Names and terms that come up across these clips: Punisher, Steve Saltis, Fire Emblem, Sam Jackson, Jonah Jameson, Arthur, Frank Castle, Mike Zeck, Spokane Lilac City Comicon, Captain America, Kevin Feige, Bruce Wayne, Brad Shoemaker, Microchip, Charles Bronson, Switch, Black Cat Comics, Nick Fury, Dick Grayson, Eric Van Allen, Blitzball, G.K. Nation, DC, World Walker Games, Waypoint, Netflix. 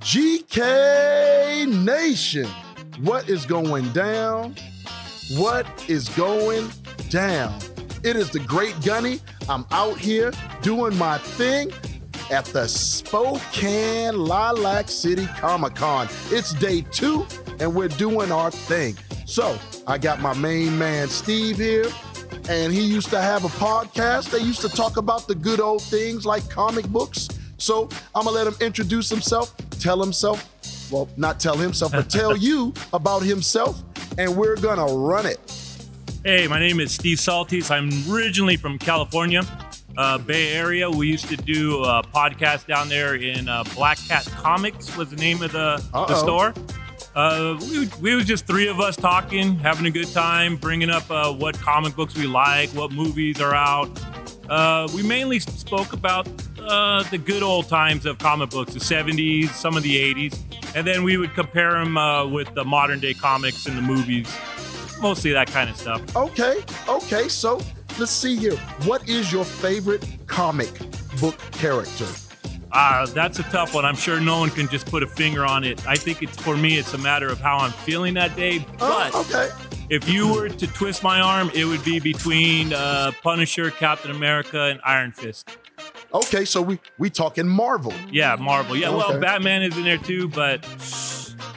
G.K. Nation, what is going down? What is going down? It is the Great Gunny. I'm out here doing my thing at the Spokane Lilac City Comicon. It's day 2 and we're doing our thing. So I got my main man Steve here, and he used to have a podcast. They used to talk about the good old things like comic books. So I'm gonna let him introduce himself, tell you about himself, and we're gonna run it. Hey, my name is Steve Saltis. I'm originally from California, Bay Area. We used to do a podcast down there in Black Cat Comics was the name of the store. We was just 3 of us talking, having a good time, bringing up what comic books we like, what movies are out. We mainly spoke about the good old times of comic books, the 70s, some of the 80s, and then we would compare them with the modern day comics and the movies, mostly that kind of stuff. Okay, so let's see here. What is your favorite comic book character? That's a tough one. I'm sure no one can just put a finger on it. I think for me, it's a matter of how I'm feeling that day. But if you were to twist my arm, it would be between Punisher, Captain America, and Iron Fist. Okay, so we talking Marvel. Yeah, Marvel. Yeah, well, Batman is in there too, but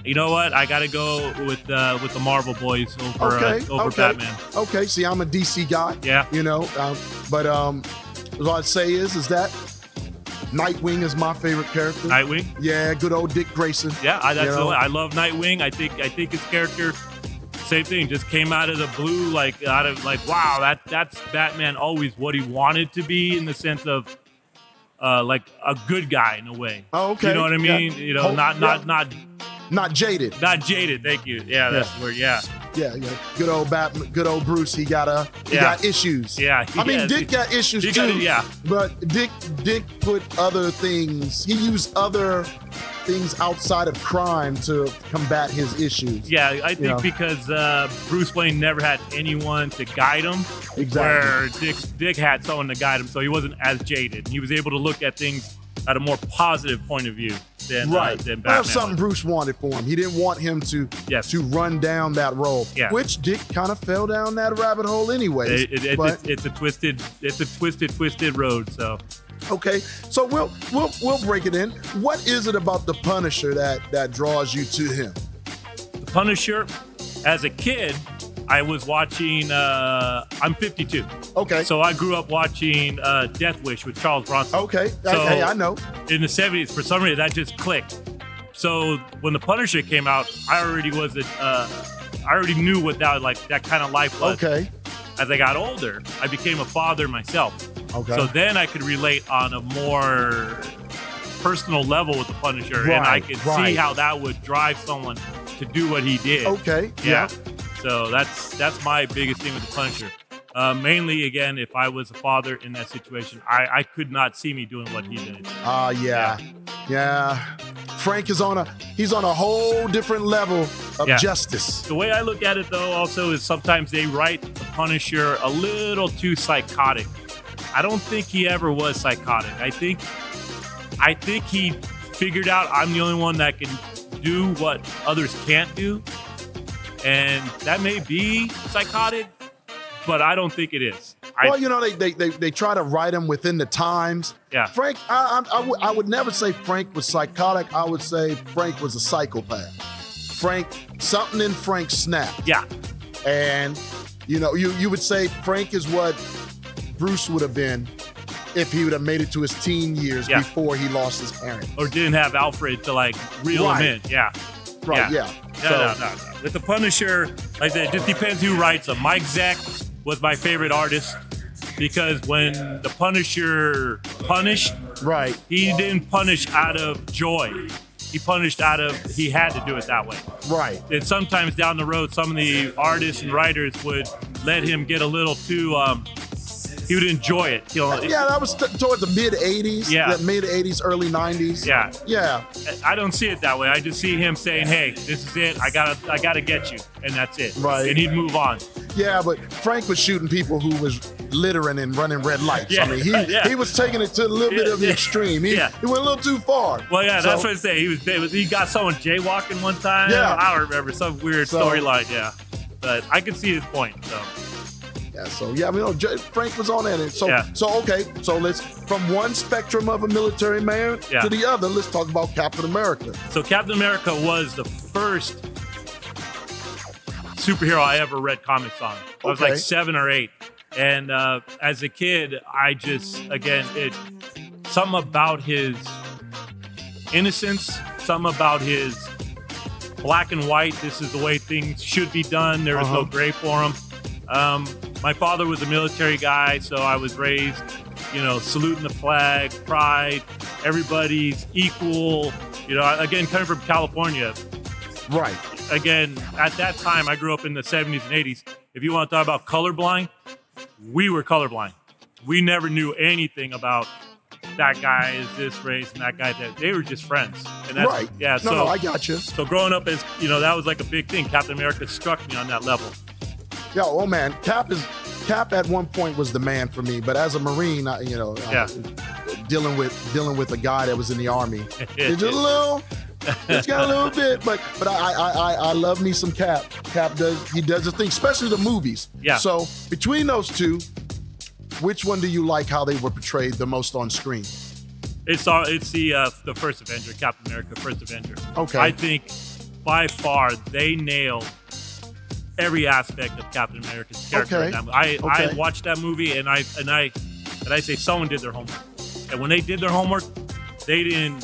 you know what? I got to go with the Marvel boys over Batman. Okay, see, I'm a DC guy. Yeah. You know, but what I'd say is that Nightwing is my favorite character. Nightwing? Yeah, good old Dick Grayson. Yeah, that's the one. I love Nightwing. I think his character, same thing, just came out of the blue, wow, that's Batman always what he wanted to be in the sense of like a good guy in a way. Oh, okay. You know what I mean? Yeah. You know, not jaded. Not jaded, thank you. Yeah, that's where, Yeah. Good old Batman, good old Bruce. He got issues. Yeah. Dick got issues too. But Dick put other things. He used other things outside of crime to combat his issues. Yeah, I think because Bruce Wayne never had anyone to guide him. Exactly. Where Dick had someone to guide him, so he wasn't as jaded. He was able to look at things at a more positive point of view. Than Batman. That's something Bruce wanted for him. He didn't want him to run down that role, which Dick kind of fell down that rabbit hole anyways. It's a twisted road. So, okay, so we'll break it in. What is it about the Punisher that draws you to him? The Punisher, as a kid, I was watching. I'm 52. Okay. So I grew up watching Death Wish with Charles Bronson. Okay. So I know. In the 70s, for some reason, that just clicked. So when the Punisher came out, I already knew what that kind of life was. Okay. As I got older, I became a father myself. Okay. So then I could relate on a more personal level with the Punisher, and I could see how that would drive someone to do what he did. Okay. Yeah. So that's my biggest thing with the Punisher. Mainly, again, if I was a father in that situation, I could not see me doing what he did. Frank is on a whole different level of justice. The way I look at it, though, also is sometimes they write the Punisher a little too psychotic. I don't think he ever was psychotic. I think he figured out I'm the only one that can do what others can't do. And that may be psychotic, but I don't think it is. They try to write him within the times. Yeah. Frank, I would never say Frank was psychotic. I would say Frank was a psychopath. Something in Frank snapped. Yeah. And, you would say Frank is what Bruce would have been if he would have made it to his teen years before he lost his parents. Or didn't have Alfred to, reel him in. Yeah. Right, No. With the Punisher, like I said, it just depends who writes them. Mike Zeck was my favorite artist because when the Punisher punished, he didn't punish out of joy. He punished out of he had to do it that way. Right. And sometimes down the road, some of the artists and writers would let him get a little too. He would enjoy it. That was towards the mid-80s. Yeah. The mid-80s, early 90s. Yeah. Yeah. I don't see it that way. I just see him saying, hey, this is it. I gotta get you. And that's it. Right. And he'd move on. Yeah, but Frank was shooting people who was littering and running red lights. Yeah. I mean, he was taking it to a little bit of the extreme. He went a little too far. Well, that's what I say. He got someone jaywalking one time. Yeah. I don't remember, some weird storyline. Yeah, but I can see his point. So. Frank was on that. So let's, from one spectrum of a military man to the other, let's talk about Captain America. So Captain America was the first superhero I ever read comics on. I was like 7 or 8. And as a kid, I just, something about his innocence, something about his black and white, this is the way things should be done. There was no gray for him. My father was a military guy, so I was raised, saluting the flag, pride, everybody's equal. Coming from California. Right. Again, at that time, I grew up in the 70s and 80s. If you want to talk about colorblind, we were colorblind. We never knew anything about that guy is this race and that guy that. They were just friends. And that's, right. Yeah. No, I got you. So growing up, that was like a big thing. Captain America struck me on that level. Yo, oh man, Cap at one point was the man for me, but as a Marine, dealing with a guy that was in the Army, it's got a little bit, but I love me some Cap. Cap does the thing, especially the movies. Yeah. So between those two, which one do you like how they were portrayed the most on screen? It's the first Avenger, Captain America, first Avenger. Okay. I think by far they nailed every aspect of Captain America's character. Okay. I watched that movie and I say someone did their homework. And when they did their homework, they didn't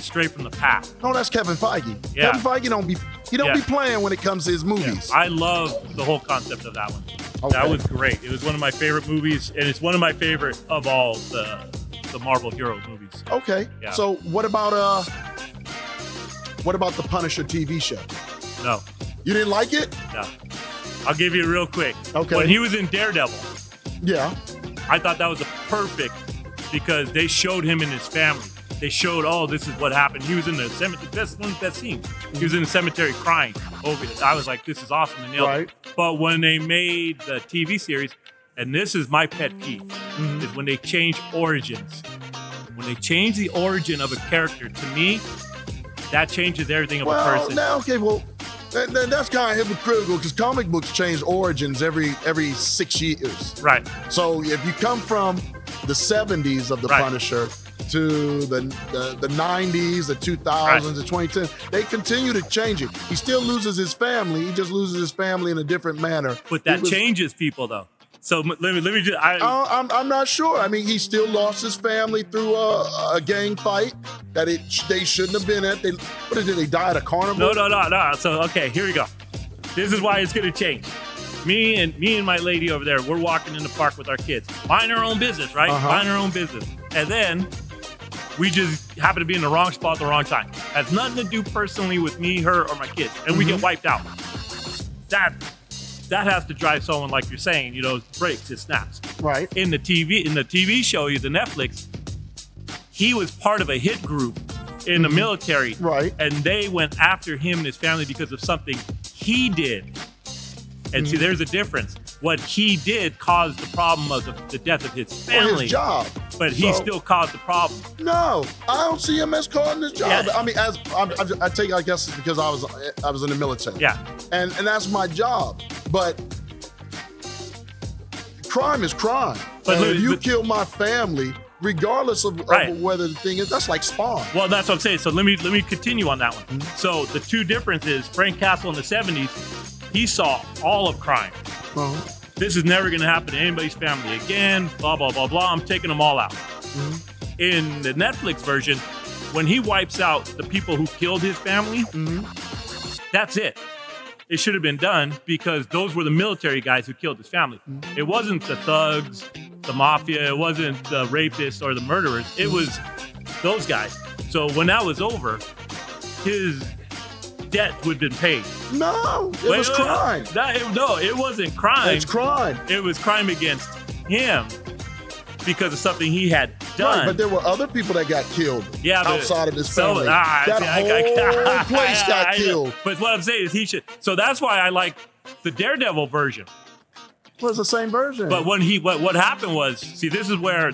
stray from the path. No, that's Kevin Feige. Yeah. Kevin Feige don't be playing when it comes to his movies. Yeah. I love the whole concept of that one. Okay. That was great. It was one of my favorite movies, and it's one of my favorite of all the Marvel hero movies. Okay. Yeah. So what about the Punisher TV show? No. You didn't like it? No. I'll give you real quick. Okay. When he was in Daredevil, I thought that was perfect because they showed him and his family. They showed, this is what happened. He was in the cemetery. That's one of the best scenes. He was in the cemetery crying over it. I was like, this is awesome. They nailed it. But when they made the TV series, and this is my pet peeve, is when they change origins. When they change the origin of a character, to me, that changes everything of a person. That's kind of hypocritical because comic books change origins every 6 years. Right. So if you come from the 70s of the Punisher to the 90s, the 2000s, the 2010s, they continue to change it. He still loses his family. He just loses his family in a different manner. But that changes people, though. So let me just... I'm not sure. I mean, he still lost his family through a gang fight that they shouldn't have been at. They die at a carnival? No. So, okay, here we go. This is why it's going to change. Me and my lady over there, we're walking in the park with our kids. Mind our own business, right? Mind our own business. And then we just happen to be in the wrong spot at the wrong time. Has nothing to do personally with me, her, or my kids. And we get wiped out. That has to drive someone, like you're saying, it breaks, it snaps. Right. In the TV show, the Netflix, he was part of a hit group in the military. Right. And they went after him and his family because of something he did. And see, there's a difference. What he did caused the problem of the death of his family. Or his job. But he still caused the problem. No, I don't see him as causing his job. Yeah. I mean, I guess it's because I was in the military. Yeah. And that's my job. But crime is crime. But if you kill my family, regardless of whether the thing is, that's like Spawn. Well, that's what I'm saying. So let me continue on that one. Mm-hmm. So the two differences, Frank Castle in the 70s, he saw all of crime. Uh-huh. This is never going to happen to anybody's family again, blah, blah, blah, blah. I'm taking them all out. Mm-hmm. In the Netflix version, when he wipes out the people who killed his family, that's it. It should have been done because those were the military guys who killed his family. It wasn't the thugs, the mafia. It wasn't the rapists or the murderers. It was those guys. So when that was over, his debt would have been paid. No, it was crime. No, it wasn't crime. It's crime. It was crime against him because of something he had done. Right, but there were other people that got killed outside of his family. That whole place got killed. But what I'm saying is he should. So that's why I like the Daredevil version. was the same version. But when he what happened was, see, this is where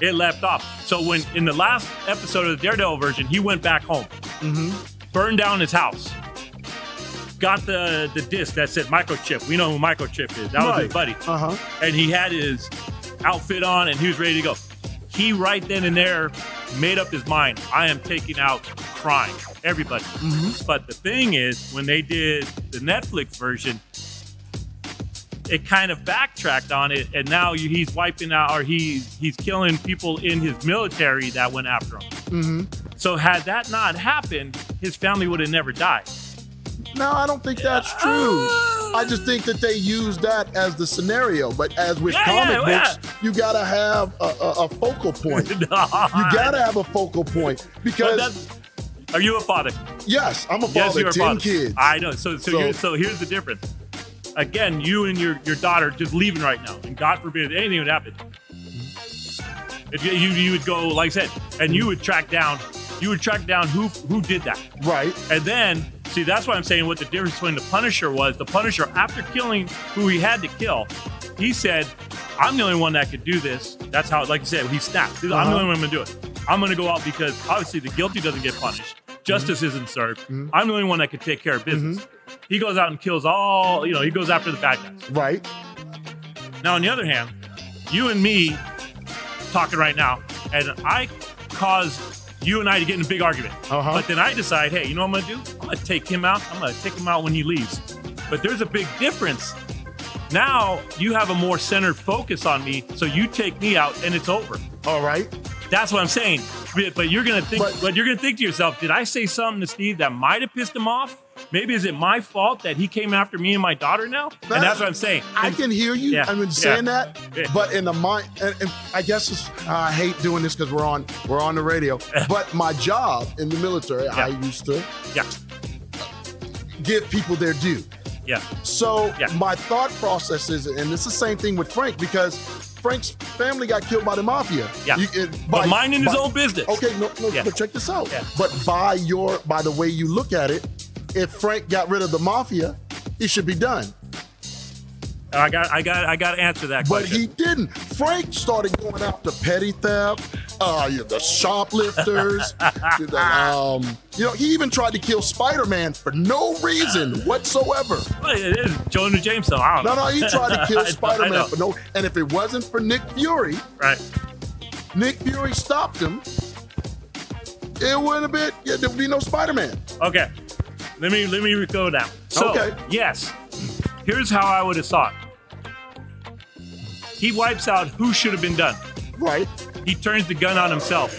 it left off. So when in the last episode of the Daredevil version, he went back home, burned down his house, got the disc that said Microchip. We know who Microchip is. That was his buddy. And he had his outfit on and he was ready to go. He right then and there made up his mind. I am taking out crime. Everybody. But the thing is, when they did the Netflix version, it kind of backtracked on it, and now he's wiping out, or he's killing people in his military that went after him. So had that not happened, his family would have never died. No, I don't think that's true. I just think that they use that as the scenario. But as with comic books, you gotta have a focal point. No. You gotta have a focal point because. Are you a father? Yes, I'm a father. Yes, you're 10 a father. Kids. I know. So here's the difference. Again, you and your daughter just leaving right now, and God forbid anything would happen. If you would go, like I said, and you would track down who did that. Right. And then, see, that's why I'm saying what the difference between the Punisher was. The Punisher, after killing who he had to kill, he said, I'm the only one that could do this. That's how, like you said, he snapped. I'm the only one going to do it. I'm going to go out because obviously the guilty doesn't get punished. Justice isn't served. I'm the only one that could take care of business. He goes out and kills all, he goes after the bad guys. Right. Now, on the other hand, you and me talking right now, and I cause you and I to get in a big argument. But then I decide, hey, you know what I'm going to do? I'm going to take him out. I'm going to take him out when he leaves. But there's a big difference. Now you have a more centered focus on me, so you take me out and it's over. All right. That's what I'm saying. But you're going to think to yourself, did I say something to Steve that might have pissed him off? Maybe is it my fault that he came after me and my daughter now? And that's what I'm saying. I can hear you. Yeah, I've been saying that, but in the mind, and I guess I hate doing this because we're on the radio. But my job in the military, I used to give people their due. Yeah. So my thought process is, and it's the same thing with Frank, because Frank's family got killed by the mafia. Yeah. But minding his own business. Okay, no, check this out. Yeah. But by the way you look at it, if Frank got rid of the mafia, he should be done. I got to answer that question. But he didn't. Frank started going after petty theft, the shoplifters. He even tried to kill Spider-Man for no reason whatsoever. Well, it is Jonah Jameson. I don't know. No, he tried to kill Spider-Man for no. And if it wasn't for Nick Fury, Nick Fury stopped him. It wouldn't have been. Yeah, there would be no Spider-Man. Okay. Let me go down. So, yes, here's how I would have thought. He wipes out who should have been done. Right. He turns the gun on himself,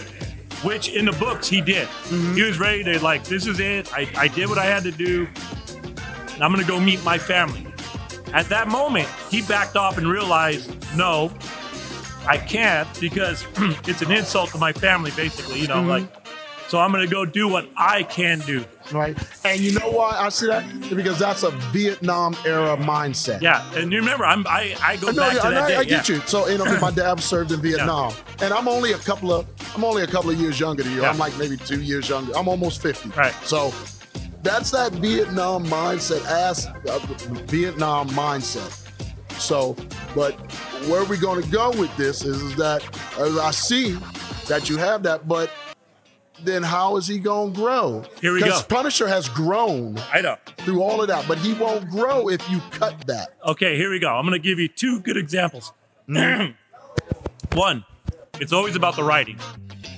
which in the books he did. He was ready to this is it. I did what I had to do. And I'm going to go meet my family. At that moment, he backed off and realized, no, I can't because it's an insult to my family, basically. So I'm going to go do what I can do. Right. And you know why I see that? Because that's a Vietnam era mindset. Yeah. And you remember, I go back to that day. I get you. So, my dad served in Vietnam. Yeah. And I'm only a couple of years younger than you. Yeah. I'm maybe 2 years younger. I'm almost 50. Right. So that's that Vietnam mindset, Vietnam mindset. So, but where we're going to go with this is that I see that you have that, but then how is he going to grow? Here we go. Because Punisher has grown. I know. Through all of that, but he won't grow if you cut that. Okay, here we go. I'm going to give you two good examples. One, it's always about the writing.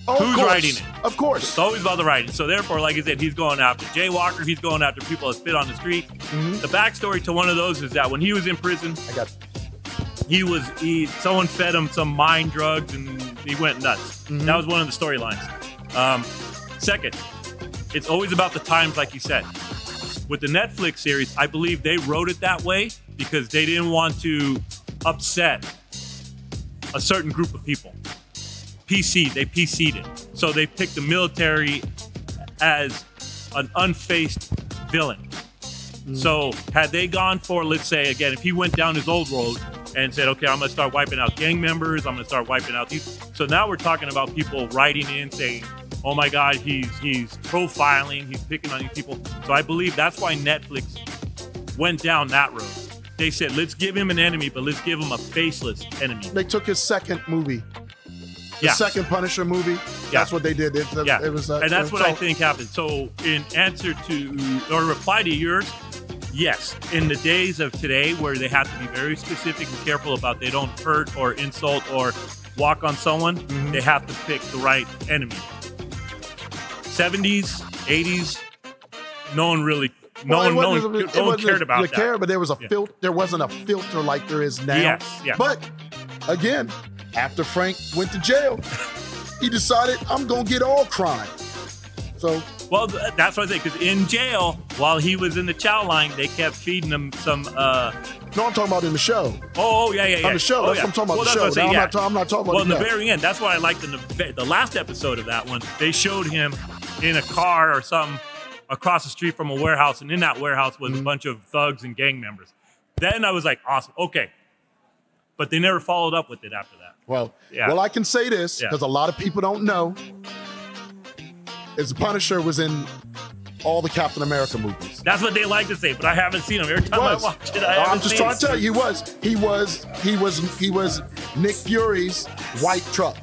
Who's writing it? Of course. It's always about the writing. So therefore, like I said, he's going after Jaywalker. He's going after people that spit on the street. The backstory to one of those is that when he was in prison, someone fed him some mind drugs and he went nuts. That was one of the storylines. Second, it's always about the times, like you said. With the Netflix series, I believe they wrote it that way because they didn't want to upset a certain group of people. They PC'd it. So they picked the military as an unfaced villain. So had they gone for, let's say, again, if he went down his old road and said, okay, I'm going to start wiping out gang members. I'm going to start wiping out these. So now we're talking about people writing in saying, oh my God, he's profiling, he's picking on these people. So I believe that's why Netflix went down that road. They said, let's give him an enemy, but let's give him a faceless enemy. They took his second movie. The second Punisher movie. That's what they did. It was, and that's what I think happened. So in answer to, or reply to yours, yes. In the days of today where they have to be very specific and careful about they don't hurt or insult or walk on someone, they have to pick the right enemy. 70s, 80s, no one really no one cared about that. But there was a filter. There wasn't a filter like there is now. But again, after Frank went to jail, he decided I'm gonna get all crime. So that's what I think. Because in jail, while he was in the chow line, they kept feeding him some. No, I'm talking about in the show. Oh, yeah. On the show, I'm talking about the show. I'm not talking about. Well, in the very end, that's why I liked in the last episode of that one. They showed him in a car or something across the street from a warehouse, and in that warehouse was a bunch of thugs and gang members. Then I was like, awesome, okay. But they never followed up with it after that. Well, I can say this because a lot of people don't know. Is the Punisher was in all the Captain America movies. That's what they like to say, but I haven't seen him. Every time I watch it, I'm just trying to tell you, he was Nick Fury's white truck.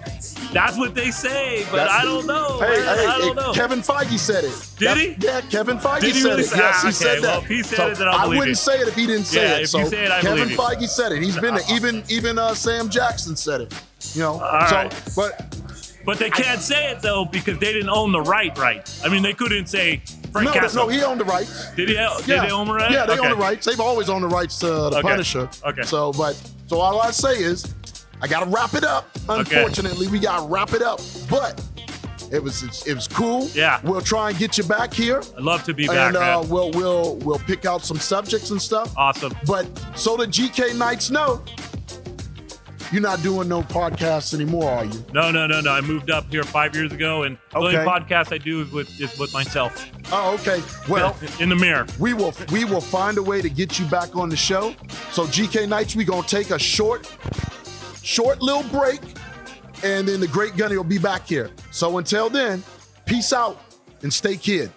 That's what they say, but I don't know. Hey, I don't know. Kevin Feige said it. Did he? Yeah, Kevin Feige said it. Yes, he said that. If he said it, then I wouldn't say it if he didn't say it. If you say it, I believe you. Kevin Feige said it. He's been there. Even Sam Jackson said it. You know. But they can't say it though because they didn't own the rights. I mean, they couldn't say. No, he owned the rights. Did they own the rights? Yeah, they own the rights. They've always owned the rights to the Punisher. Okay. So all I say is, I gotta wrap it up. Unfortunately, we gotta wrap it up. But it was cool. Yeah. We'll try and get you back here. I'd love to be back. And man. We'll pick out some subjects and stuff. Awesome. But so the GK Knights know. You're not doing no podcasts anymore, are you? No. I moved up here 5 years ago, and the only podcast I do is with myself. Oh, okay. Well, in the mirror. We will find a way to get you back on the show. So, GK Nights, we're going to take a short little break, and then the Great Gunny will be back here. So, until then, peace out and stay kid.